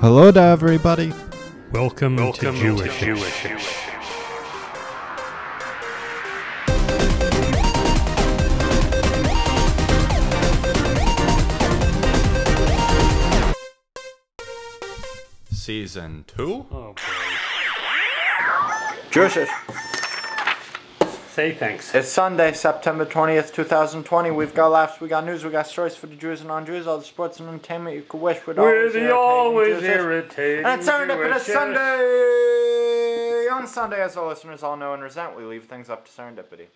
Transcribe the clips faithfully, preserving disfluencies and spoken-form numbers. Hello there, everybody. Welcome, Welcome to Jewish. To Jewish. Jewish. Season two. Oh, Jewish. Say thanks. It's Sunday, September twentieth, twenty twenty. We've got laughs, we got news, we got stories for the Jews and non-Jews, all the sports and entertainment you could wish. We're the always irritating. And it's turned up, it is Sunday! On Sunday, as our listeners all know and resent, we leave things up to serendipity.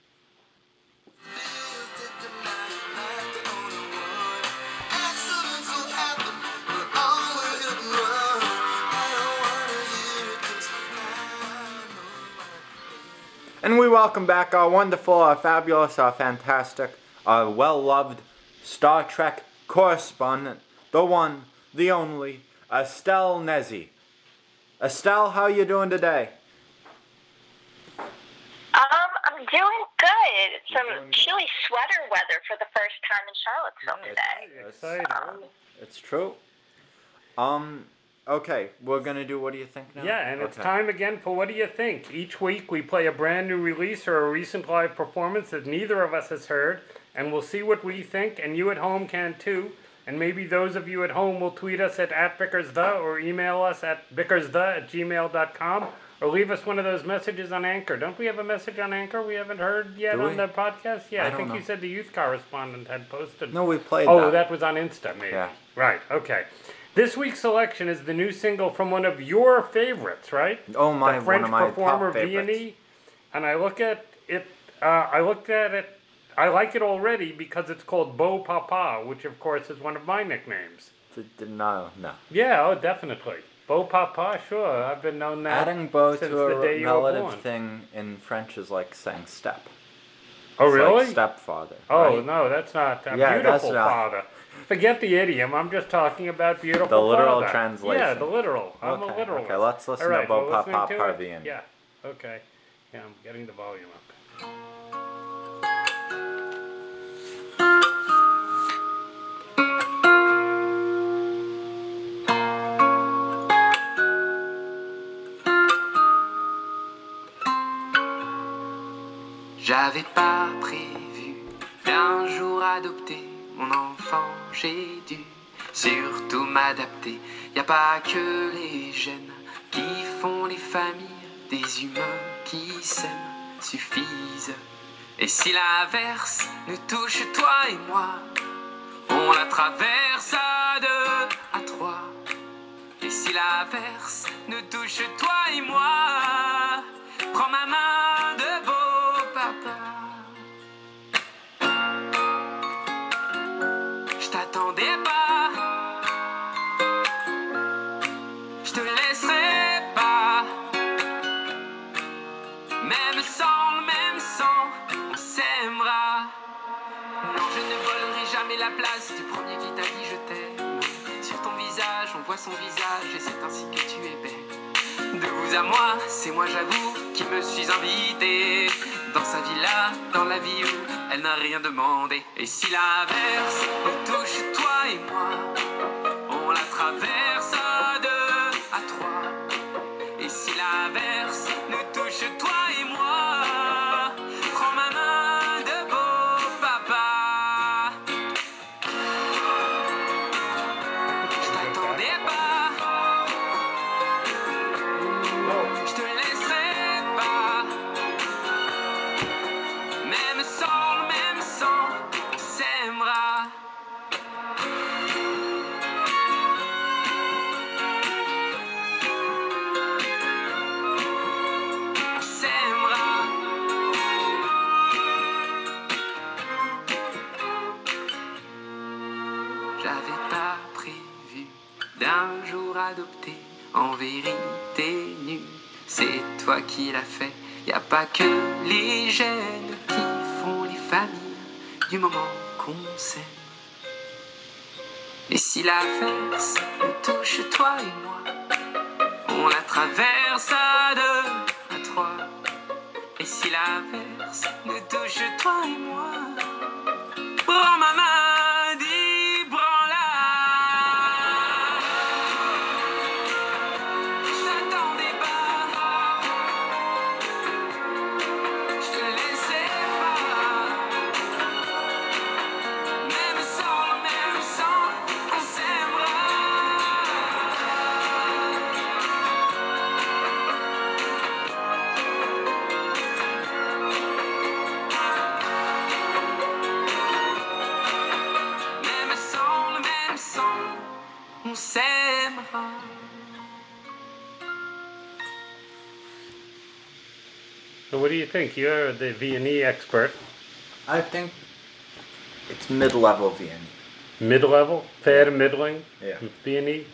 And we welcome back our wonderful, our fabulous, our fantastic, our well-loved Star Trek correspondent, the one, the only, Estelle Nezzi. Estelle, how are you doing today? Um, I'm doing good. It's You're some doing chilly good? Sweater weather for the first time in Charlottesville yeah, today. Exciting. Um, it's true. Um... Okay, we're going to do What Do You Think now? Yeah, and okay. It's time again for What Do You Think? Each week we play a brand new release or a recent live performance that neither of us has heard, and we'll see what we think, and you at home can too, and maybe those of you at home will tweet us at, at @bickersthe or email us at bickersthe at gmail dot com or leave us one of those messages on Anchor. Don't we have a message on Anchor we haven't heard yet on the podcast? Yeah, I, I think know. You said the youth correspondent had posted. No, we played oh, that. Oh, that was on Insta maybe. Yeah. Right, okay. This week's selection is the new single from one of your favorites, right? Oh my, one of my top favorites. The French performer Vianney, and I look at it. Uh, I looked at it. I like it already because it's called Beau Papa, which of course is one of my nicknames. No, no. Yeah, oh, definitely. Beau Papa, sure. I've been known that. Adding beau since to a the day you were born. Thing in French is like saying step. Oh it's really? Like stepfather. Oh right? No, that's not uh, yeah, beautiful that's father. Not. Forget the idiom. I'm just talking about beautiful father. The literal father. Translation. Yeah, the literal. I'm okay, a literal. Okay, let's listen right, to Beau Papa Parvian. Yeah, okay. Yeah, I'm getting the volume up. J'avais pas prévu d'un jour adopter mon enfant, j'ai dû surtout m'adapter. Y a pas que les gènes qui font les familles, des humains qui s'aiment suffisent. Et si l'inverse nous touche, toi et moi, on la traverse à deux, à trois. Et si l'inverse nous touche, toi et moi, prends ma main de beau papa. T'attendais pas, je te laisserai pas, même sans, même sans, on s'aimera. Non, je ne volerai jamais la place du premier qui t'a dit je t'aime. Sur ton visage, on voit son visage et c'est ainsi que tu es belle. De vous à moi, c'est moi j'avoue qui me suis invitée dans sa villa, dans la vie où elle n'a rien demandé. Et si l'inverse nous touche, toi et moi, on la traverse à deux, à trois. Et si l'inverse nous touche, toi et moi, prends ma main de beau papa. Je t'attendais pas, je te laisserai pas, même sans. Adopté, en vérité nue, c'est toi qui l'as fait. Y a pas que les gènes qui font les familles du moment qu'on s'aime. Et si l'inverse nous touche, toi et moi, on la traverse à deux, à trois. Et si l'inverse nous touche, toi et moi, prends ma main. Branla what do you think? You're the Vienney expert. I think it's mid-level Vienney. Mid-level? Fair to middling? Yeah. Vienney?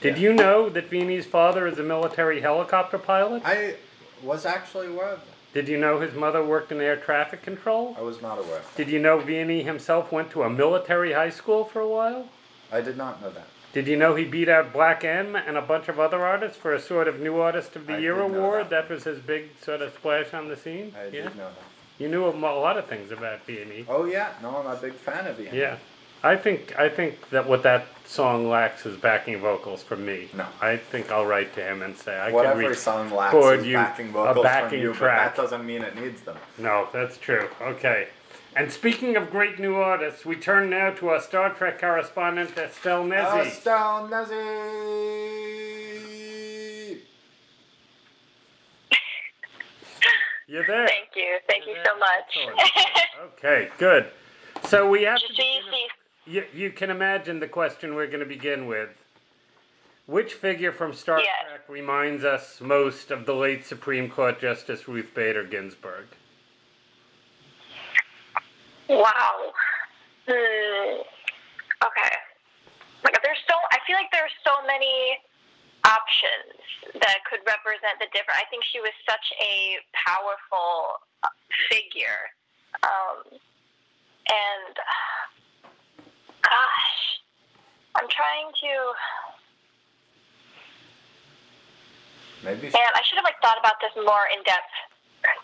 Did yeah. you know that Vienney's father is a military helicopter pilot? I was actually aware of that. Did you know his mother worked in air traffic control? I was not aware of that. Did you know Vianney himself went to a military high school for a while? I did not know that. Did you know he beat out Black M and a bunch of other artists for a sort of New Artist of the I Year award? That. that was his big sort of splash on the scene? I yeah? did know that. You knew a lot of things about Vianney. Oh yeah, no, I'm a big fan of Vianney. Yeah. I think I think that what that song lacks is backing vocals from me. No. I think I'll write to him and say, I Whatever can reach song lacks is you backing vocals a backing from you, track. But that doesn't mean it needs them. No, that's true. Okay. And speaking of great new artists, we turn now to our Star Trek correspondent, Estelle Nezzi. Estelle Nezzi! You're there. Thank you. Thank You're you there. so much. Okay, good. So we have to... You, you can imagine the question we're going to begin with. Which figure from Star yes. Trek reminds us most of the late Supreme Court Justice Ruth Bader Ginsburg? Wow. Hmm. Okay. Like there's so. I feel like there are so many options that could represent the different. I think she was such a powerful figure, um, and. Uh, Gosh, I'm trying to. Maybe. Man, I should have like thought about this more in depth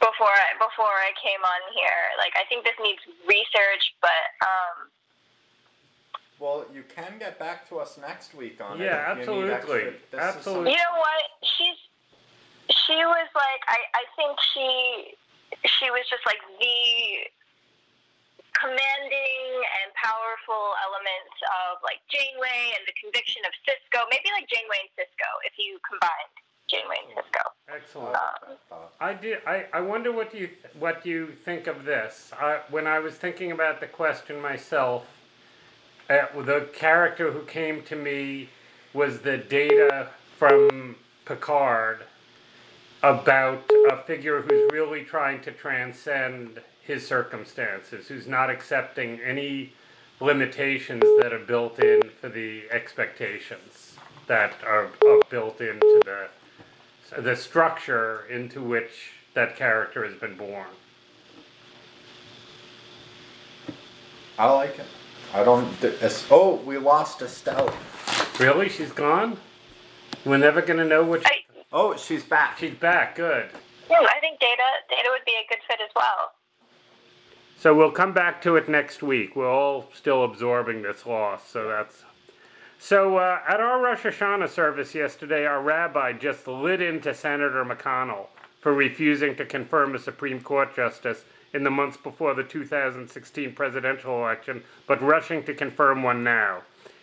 before I, before I came on here. Like, I think this needs research, but. Um... Well, you can get back to us next week on yeah, it. Yeah, absolutely, extra, this absolutely. You know what? She's. She was like I. I think she. She was just like the. commanding and powerful elements of like Janeway and the conviction of Sisko, maybe like Janeway and Sisko, if you combined Janeway and Sisko. Excellent. Um, I did. I, I wonder what you what you think of this. I, when I was thinking about the question myself, uh, the character who came to me was the Data from Picard about a figure who's really trying to transcend his circumstances, who's not accepting any limitations that are built in for the expectations that are, are built into the the structure into which that character has been born. I like it. I don't... Oh, we lost Estelle. Really? She's gone? We're never going to know what... She, I, oh, she's back. She's back. Good. Yeah, I think Data, Data would be a good fit as well. So we'll come back to it next week. We're all still absorbing this loss, so that's... So uh, at our Rosh Hashanah service yesterday, our rabbi just lit into Senator McConnell for refusing to confirm a Supreme Court justice in the months before the two thousand sixteen presidential election, but rushing to confirm one now.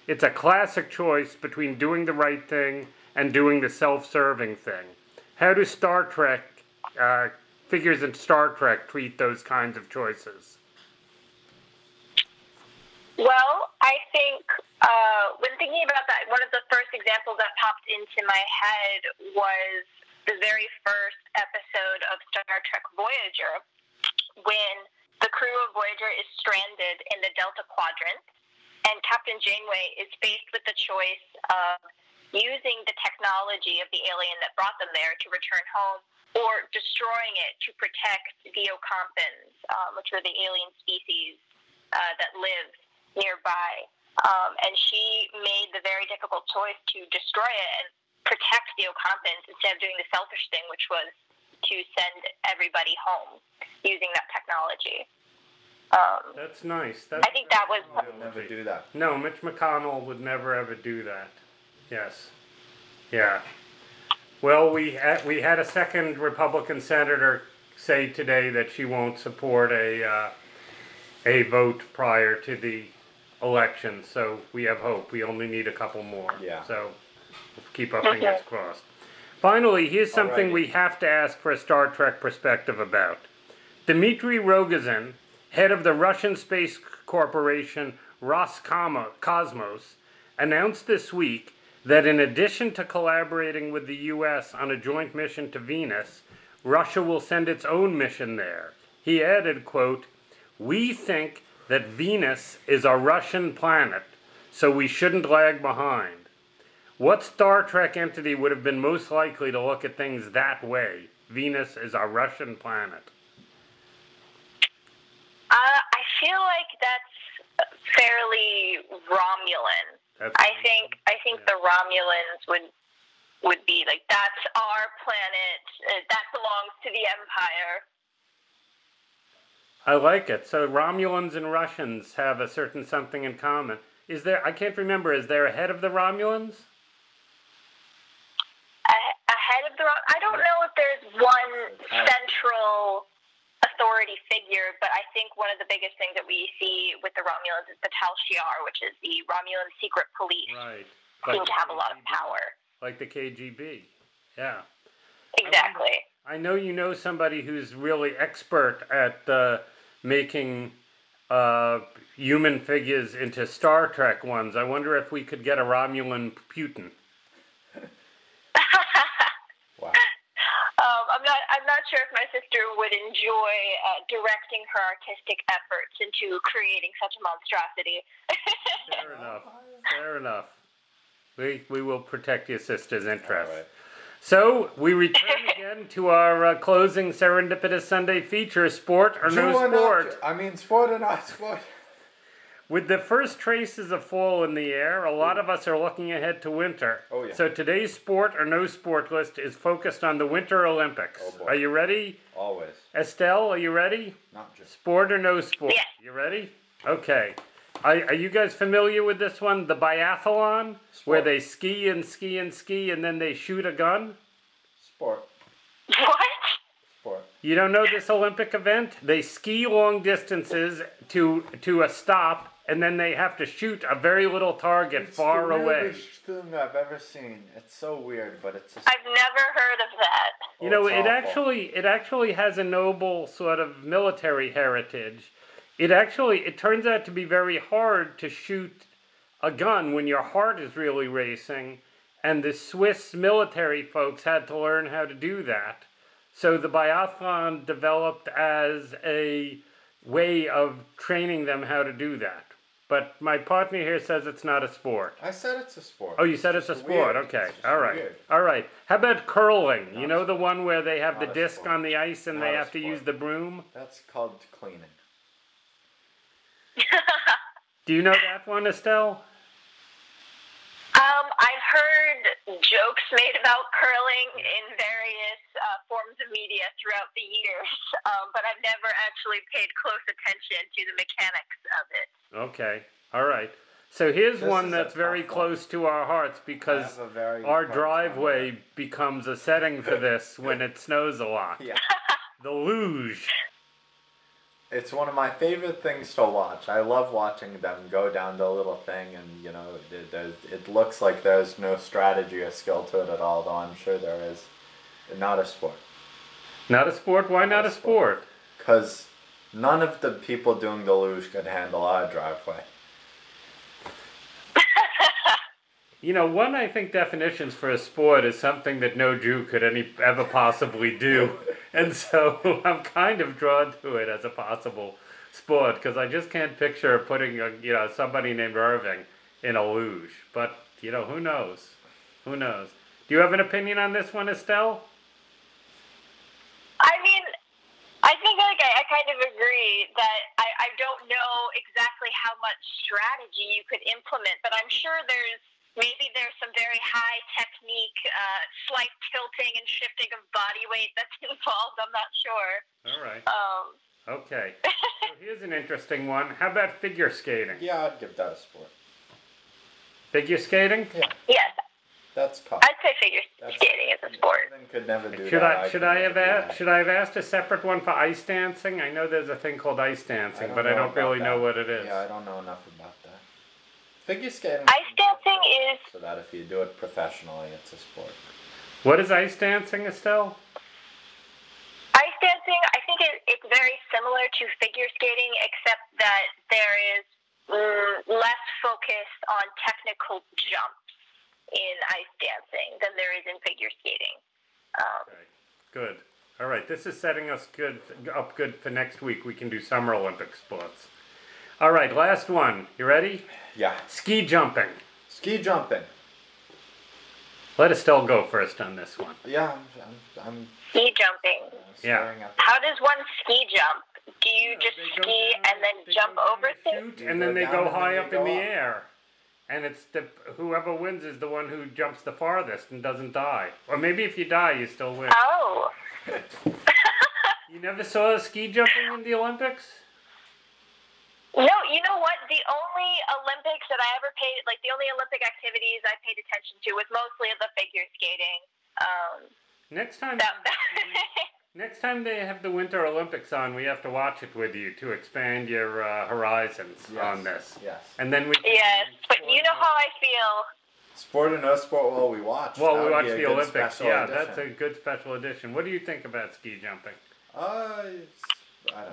It's a classic choice between doing the right thing and doing the self-serving thing. How do Star Trek... Uh, figures in Star Trek treat those kinds of choices? Well, I think uh, when thinking about that, one of the first examples that popped into my head was the very first episode of Star Trek Voyager, when the crew of Voyager is stranded in the Delta Quadrant, and Captain Janeway is faced with the choice of using the technology of the alien that brought them there to return home, or destroying it to protect the Ocampans, um, which were the alien species uh, that lived nearby. Um, and she made the very difficult choice to destroy it and protect the Ocampans instead of doing the selfish thing, which was to send everybody home using that technology. Um, That's nice. That's I think that was... Never do that. No, Mitch McConnell would never, ever do that. Yes. Yeah. Well, we had, we had a second Republican senator say today that she won't support a uh, a vote prior to the election, so we have hope. We only need a couple more. Yeah. So we'll keep our okay. fingers crossed. Finally, here's something Alrighty. we have to ask for a Star Trek perspective about. Dmitry Rogozin, head of the Russian space corporation Roscosmos, announced this week that in addition to collaborating with the U S on a joint mission to Venus, Russia will send its own mission there. He added, quote, "We think that Venus is a Russian planet, so we shouldn't lag behind." What Star Trek entity would have been most likely to look at things that way? Venus is a Russian planet. Uh, I feel like that's fairly Romulan. That's I think I think yeah. the Romulans would would be like, that's our planet, that belongs to the Empire. I like it. So Romulans and Russians have a certain something in common. Is there, I can't remember, is there a head of the Romulans? A, a head of the Romulans? I don't know if there's one central authority figure, but I think one of the biggest things that we see with the Romulans is the Tal Shiar, which is the Romulan secret police. Right. Like seem to have a lot of power. Like the K G B. Yeah. Exactly. I mean, I know you know somebody who's really expert at uh, making uh, human figures into Star Trek ones. I wonder if we could get a Romulan Putin. Wow. Um, I'm not. I'm not sure if my sister would enjoy uh, directing her artistic efforts into creating such a monstrosity. Fair enough. Fair enough. We we will protect your sister's interests. So, we return again to our uh, closing Serendipitous Sunday feature, Sport or No Sport. I mean, Sport or Not Sport. With the first traces of fall in the air, a lot of us are looking ahead to winter. Oh, yeah. So, today's Sport or No Sport list is focused on the Winter Olympics. Oh, boy. Are you ready? Always. Estelle, are you ready? Not just. Sport or No Sport? Yeah. You ready? Okay. Are, are you guys familiar with this one? The biathlon, sport. Where they ski and ski and ski, and then they shoot a gun? Sport. What? Sport. You don't know this Olympic event? They ski long distances to to a stop, and then they have to shoot a very little target it's far the away. It's the weirdest thing I've ever seen. It's so weird, but it's... Just... I've never heard of that. You oh, know, it awful. actually it actually has a noble sort of military heritage. It actually, it turns out to be very hard to shoot a gun when your heart is really racing, and the Swiss military folks had to learn how to do that. So the biathlon developed as a way of training them how to do that. But my partner here says it's not a sport. I said it's a sport. Oh, you said it's, it's a sport. Weird. Okay. All right. Weird. All right. How about curling? Not you know the one where they have the disc on the ice and not they have to use the broom? That's called cleaning. Do you know that one, Estelle? Um, I've heard jokes made about curling in various uh, forms of media throughout the years, um, but I've never actually paid close attention to the mechanics of it. Okay, all right. So here's this one that's very close to our hearts because our driveway time. becomes a setting for this when it snows a lot. Yeah. The luge. It's one of my favorite things to watch. I love watching them go down the little thing and, you know, it, it looks like there's no strategy or skill to it at all, though I'm sure there is. Not a sport. Not a sport? Why not, not a sport? Because none of the people doing the luge could handle our driveway. You know, one, I think, definitions for a sport is something that no Jew could any ever possibly do. And so I'm kind of drawn to it as a possible sport because I just can't picture putting a, you know, somebody named Irving in a luge. But, you know, who knows? Who knows? Do you have an opinion on this one, Estelle? I mean, I think like I, I kind of agree that I, I don't know exactly how much strategy you could implement, but I'm sure there's Maybe there's some very high technique, uh, slight tilting and shifting of body weight that's involved. I'm not sure. All right. Um. Okay. So here's an interesting one. How about figure skating? Yeah, I'd give that a sport. Figure skating? Yeah. Yes. That's tough. I'd say figure that's skating is a sport. Could never do should that. I, should I, I have asked? Should I have asked a separate one for ice dancing? I know there's a thing called ice dancing, I but I don't really that. know what it is. Yeah, I don't know enough about that. Figure skating. Ice dancing is... So that if you do it professionally, it's a sport. What is ice dancing, Estelle? Ice dancing, I think it, it's very similar to figure skating, except that there is mm, less focus on technical jumps in ice dancing than there is in figure skating. Um, okay. Good. All right, this is setting us good up good for next week. We can do Summer Olympic sports. All right, last one. You ready? Yeah. Ski jumping. Ski jumping. Let Estelle go first on this one. Yeah, I'm... I'm ski jumping. Yeah. How does one ski jump? Do you just ski and then jump over things? And then they go high up in the air. And it's the whoever wins is the one who jumps the farthest and doesn't die. Or maybe if you die, you still win. Oh. You never saw ski jumping in the Olympics? No, you know what? The only Olympics that I ever paid, like the only Olympic activities I paid attention to was mostly the figure skating. Um, next time, so. Next time they have the Winter Olympics on, we have to watch it with you to expand your uh, horizons yes, on this. Yes. And then we. Can yes, but you know how I feel. Sport and no sport while we watch. Well, we watch the Olympics. Yeah, edition. That's a good special edition. What do you think about ski jumping? Uh, I don't know.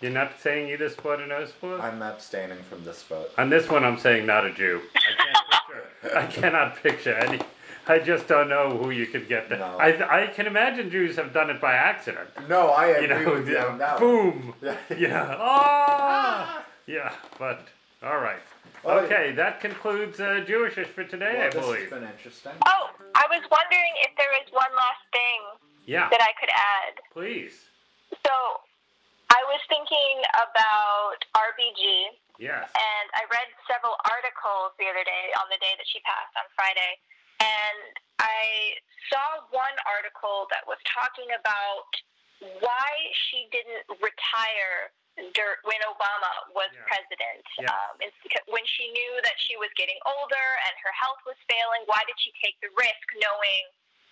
You're not saying either sport or no sport? I'm abstaining from this vote. On this one, I'm saying not a Jew. I can't picture. I cannot picture any. I just don't know who you could get. No. I I can imagine Jews have done it by accident. No, I agree you know, with you on that boom. One. Yeah. Oh. Yeah, but all right. Oh, okay, yeah. That concludes uh, Jewishish for today, well, I this believe. This has been interesting. Oh, I was wondering if there is one last thing yeah. that I could add. Please. So... I was thinking about R B G, yes. and I read several articles the other day on the day that she passed on Friday, and I saw one article that was talking about why she didn't retire dur- when Obama was yeah. president. Yeah. Um, it's because when she knew that she was getting older and her health was failing, why did she take the risk knowing,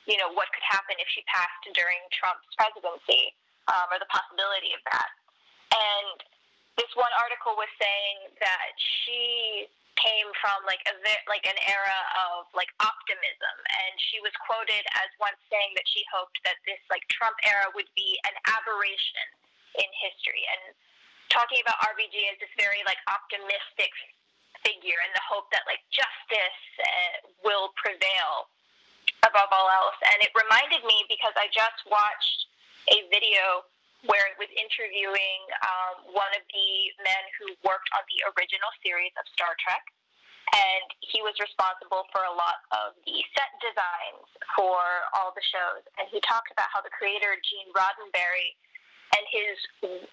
you know, what could happen if she passed during Trump's presidency? Um, or the possibility of that. And this one article was saying that she came from like a like an era of like optimism, and she was quoted as once saying that she hoped that this like Trump era would be an aberration in history, and talking about R B G as this very like optimistic figure and the hope that like justice uh, will prevail above all else. And it reminded me because I just watched a video where it was interviewing um, one of the men who worked on the original series of Star Trek, and he was responsible for a lot of the set designs for all the shows. And he talked about how the creator, Gene Roddenberry, and his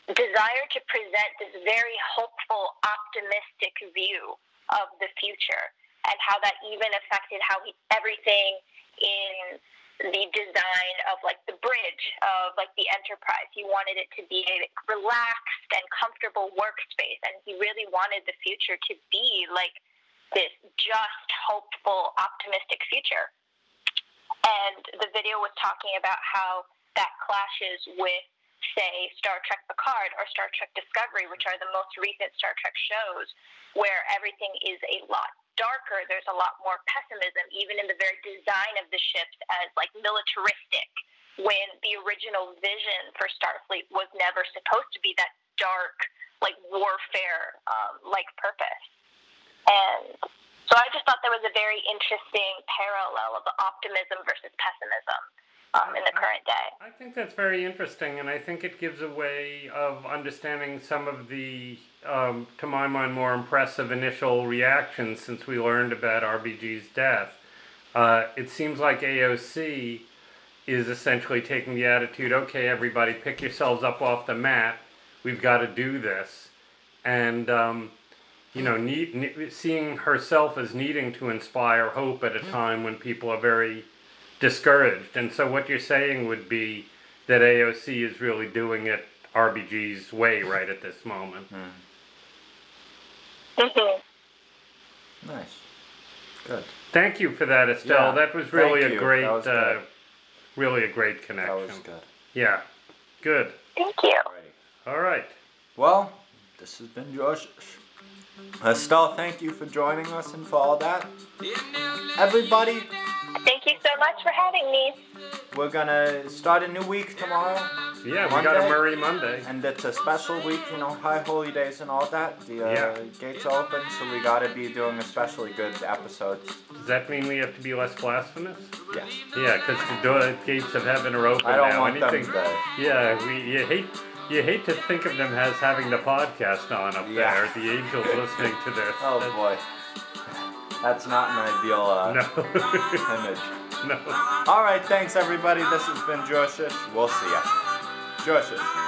desire to present this very hopeful, optimistic view of the future, and how that even affected how he, everything in... the design of like the bridge of like the Enterprise. He wanted it to be a relaxed and comfortable workspace, and he really wanted the future to be like this just hopeful, optimistic future. And the video was talking about how that clashes with, say, Star Trek Picard or Star Trek Discovery, which are the most recent Star Trek shows, where everything is a lot darker, there's a lot more pessimism, even in the very design of the ships as like militaristic, when the original vision for Starfleet was never supposed to be that dark, like warfare, um, like purpose. And so I just thought there was a very interesting parallel of optimism versus pessimism um, in the current day. I think that's very interesting, and I think it gives a way of understanding some of the Um, to my mind, more impressive initial reactions since we learned about R B G's death. Uh, it seems like A O C is essentially taking the attitude, okay, everybody, pick yourselves up off the mat. We've got to do this. And, um, you know, need, ne- seeing herself as needing to inspire hope at a time when people are very discouraged. And so what you're saying would be that A O C is really doing it R B G's way right at this moment. Mm. Mm-hmm. Nice. Good. Thank you for that, Estelle. Yeah, that was really a you. great, was uh, really a great connection. That was good. Yeah. Good. Thank you. Alrighty. All right. Well, this has been Josh. Estelle, thank you for joining us and for all that. Everybody. Thank you so much for having me. We're gonna start a new week tomorrow. Yeah, Monday, we got a Murray Monday. And it's a special week, you know, high holidays and all that. The uh, yeah. gates open, so we got to be doing especially good episodes. Does that mean we have to be less blasphemous? Yes. Yeah, because the gates of heaven are open now. I don't now. want Anything, them to... Yeah, we, you hate... You hate to think of them as having the podcast on up yeah. there, the angels listening to this. Oh that's, boy. That's not an ideal uh, no. image. No. All right, thanks everybody. This has been Joshish. We'll see ya. Joshish.